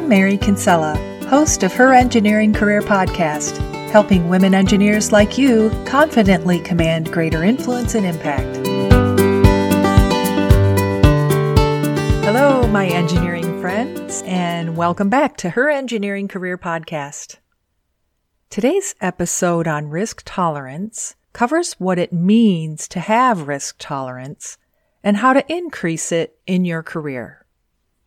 I'm Mary Kinsella, host of Her Engineering Career Podcast, helping women engineers like you confidently command greater influence and impact. Hello, my engineering friends, and welcome back to Her Engineering Career Podcast. Today's episode on risk tolerance covers what it means to have risk tolerance and how to increase it in your career.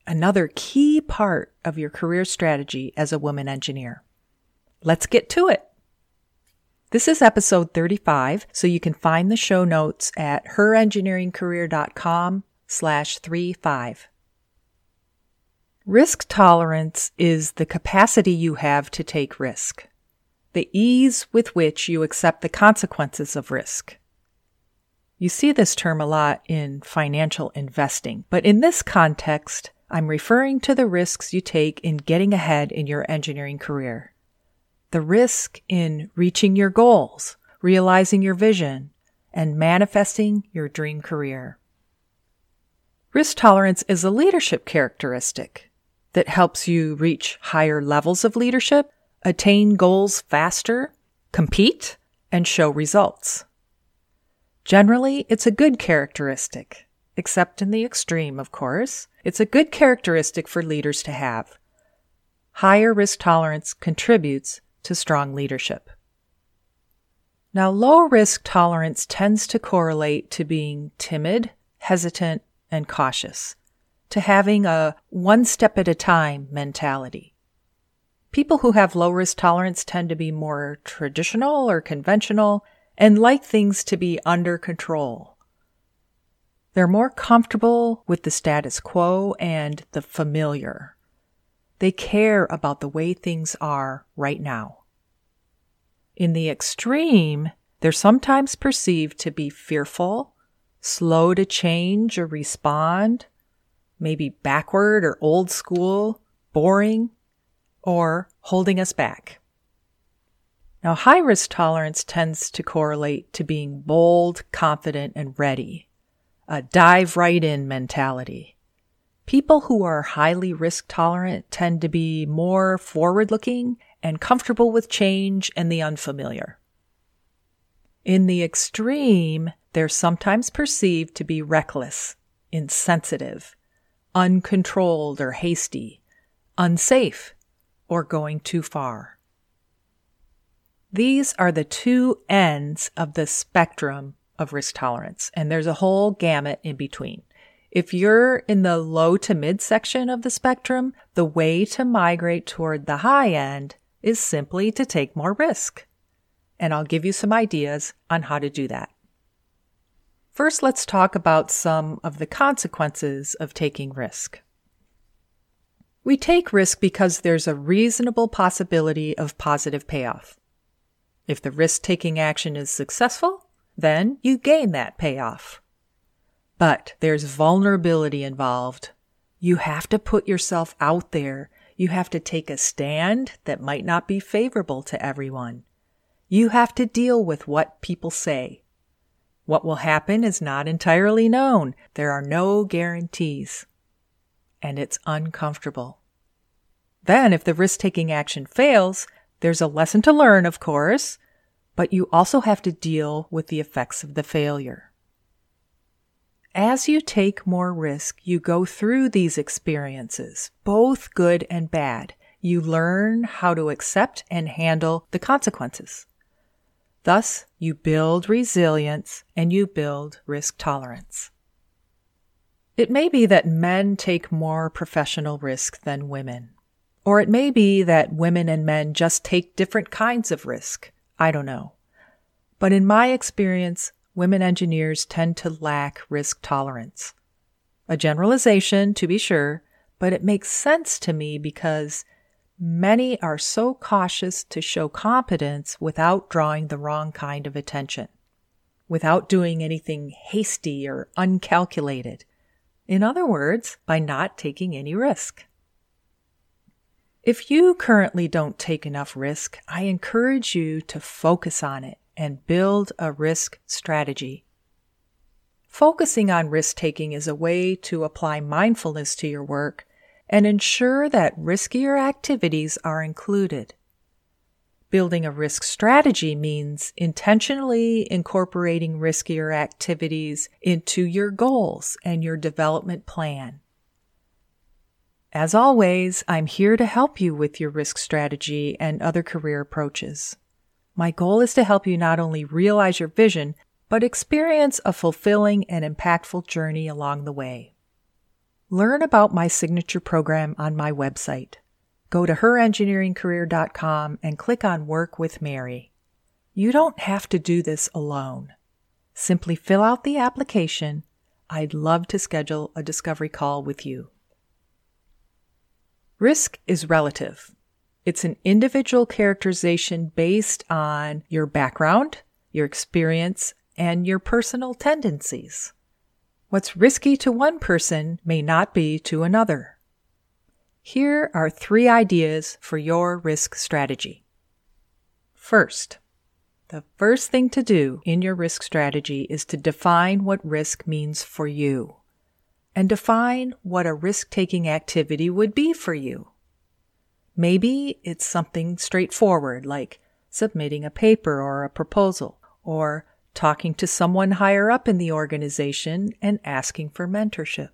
Another key part of your career strategy as a woman engineer. Let's get to it. This is episode 35, so you can find the show notes at herengineeringcareer.com/35. Risk tolerance is the capacity you have to take risk, the ease with which you accept the consequences of risk. You see this term a lot in financial investing, but in this context, I'm referring to the risks you take in getting ahead in your engineering career. The risk in reaching your goals, realizing your vision, and manifesting your dream career. Risk tolerance is a leadership characteristic that helps you reach higher levels of leadership, attain goals faster, compete, and show results. Generally, it's a good characteristic, except in the extreme, of course. It's a good characteristic for leaders to have. Higher risk tolerance contributes to strong leadership. Now, low risk tolerance tends to correlate to being timid, hesitant, and cautious, to having a one-step-at-a-time mentality. People who have low risk tolerance tend to be more traditional or conventional and like things to be under control. They're more comfortable with the status quo and the familiar. They care about the way things are right now. In the extreme, they're sometimes perceived to be fearful, slow to change or respond, maybe backward or old school, boring, or holding us back. Now, high risk tolerance tends to correlate to being bold, confident, and ready. A dive right in mentality. People who are highly risk tolerant tend to be more forward looking and comfortable with change and the unfamiliar. In the extreme, they're sometimes perceived to be reckless, insensitive, uncontrolled or hasty, unsafe, or going too far. These are the two ends of the spectrum of risk tolerance, and there's a whole gamut in between. If you're in the low to mid section of the spectrum, the way to migrate toward the high end is simply to take more risk. And I'll give you some ideas on how to do that. First, let's talk about some of the consequences of taking risk. We take risk because there's a reasonable possibility of positive payoff. If the risk-taking action is successful, then you gain that payoff. But there's vulnerability involved. You have to put yourself out there. You have to take a stand that might not be favorable to everyone. You have to deal with what people say. What will happen is not entirely known. There are no guarantees. And it's uncomfortable. Then, if the risk-taking action fails, there's a lesson to learn, of course, but you also have to deal with the effects of the failure. As you take more risk, you go through these experiences, both good and bad. You learn how to accept and handle the consequences. Thus, you build resilience and you build risk tolerance. It may be that men take more professional risk than women, or it may be that women and men just take different kinds of risk. I don't know. But in my experience, women engineers tend to lack risk tolerance. A generalization, to be sure, but it makes sense to me because many are so cautious to show competence without drawing the wrong kind of attention, without doing anything hasty or uncalculated. In other words, by not taking any risk. If you currently don't take enough risk, I encourage you to focus on it and build a risk strategy. Focusing on risk-taking is a way to apply mindfulness to your work and ensure that riskier activities are included. Building a risk strategy means intentionally incorporating riskier activities into your goals and your development plan. As always, I'm here to help you with your risk strategy and other career approaches. My goal is to help you not only realize your vision, but experience a fulfilling and impactful journey along the way. Learn about my signature program on my website. Go to herengineeringcareer.com and click on Work with Mary. You don't have to do this alone. Simply fill out the application. I'd love to schedule a discovery call with you. Risk is relative. It's an individual characterization based on your background, your experience, and your personal tendencies. What's risky to one person may not be to another. Here are 3 ideas for your risk strategy. First, the first thing to do in your risk strategy is to define what risk means for you, and define what a risk-taking activity would be for you. Maybe it's something straightforward like submitting a paper or a proposal, or talking to someone higher up in the organization and asking for mentorship.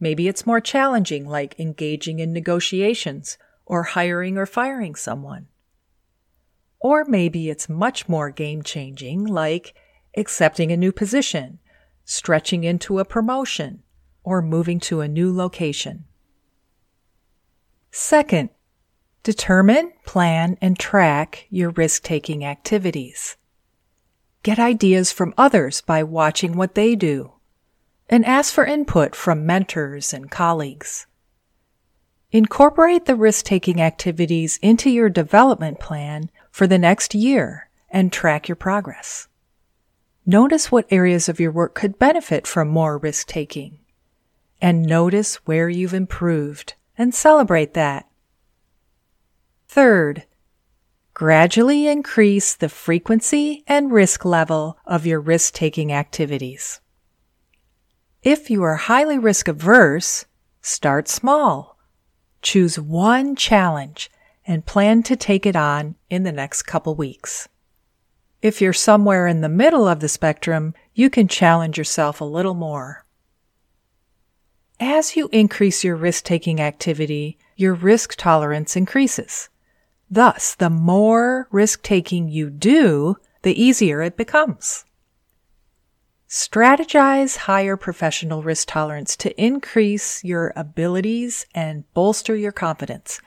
Maybe it's more challenging, like engaging in negotiations or hiring or firing someone. Or maybe it's much more game-changing, like accepting a new position, stretching into a promotion, or moving to a new location. Second, determine, plan, and track your risk-taking activities. Get ideas from others by watching what they do, and ask for input from mentors and colleagues. Incorporate the risk-taking activities into your development plan for the next year and track your progress. Notice what areas of your work could benefit from more risk-taking, and notice where you've improved and celebrate that. Third, gradually increase the frequency and risk level of your risk-taking activities. If you are highly risk-averse, start small. Choose one challenge and plan to take it on in the next couple weeks. If you're somewhere in the middle of the spectrum, you can challenge yourself a little more. As you increase your risk-taking activity, your risk tolerance increases. Thus, the more risk-taking you do, the easier it becomes. Strategize higher professional risk tolerance to increase your abilities and bolster your confidence.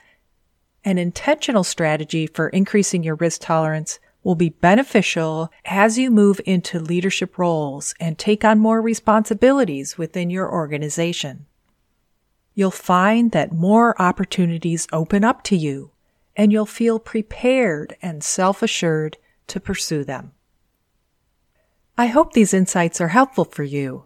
An intentional strategy for increasing your risk tolerance will be beneficial as you move into leadership roles and take on more responsibilities within your organization. You'll find that more opportunities open up to you, and you'll feel prepared and self-assured to pursue them. I hope these insights are helpful for you.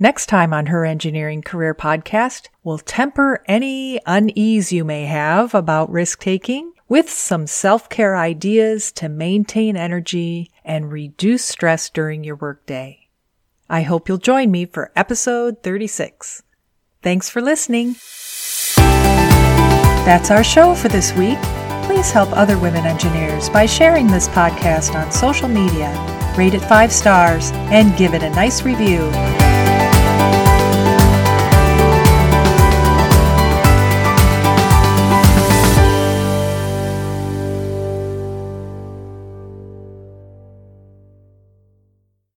Next time on Her Engineering Career Podcast, we'll temper any unease you may have about risk-taking with some self-care ideas to maintain energy and reduce stress during your workday. I hope you'll join me for episode 36. Thanks for listening. That's our show for this week. Please help other women engineers by sharing this podcast on social media. Rate it 5 stars, and give it a nice review.